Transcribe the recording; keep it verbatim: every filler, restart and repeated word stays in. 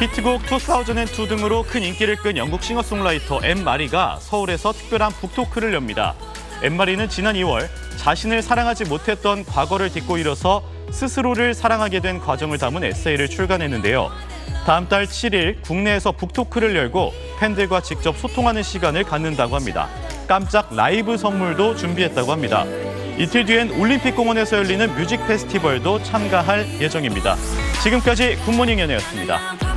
히트곡 이천투 등으로 큰 인기를 끈 영국 싱어송라이터 엠 마리가 서울에서 특별한 북토크를 엽니다. 엠 마리는 지난 이월 자신을 사랑하지 못했던 과거를 딛고 일어서 스스로를 사랑하게 된 과정을 담은 에세이를 출간했는데요. 다음 달 칠일 국내에서 북토크를 열고 팬들과 직접 소통하는 시간을 갖는다고 합니다. 깜짝 라이브 선물도 준비했다고 합니다. 이틀 뒤엔 올림픽공원에서 열리는 뮤직 페스티벌도 참가할 예정입니다. 지금까지 굿모닝 연예였습니다.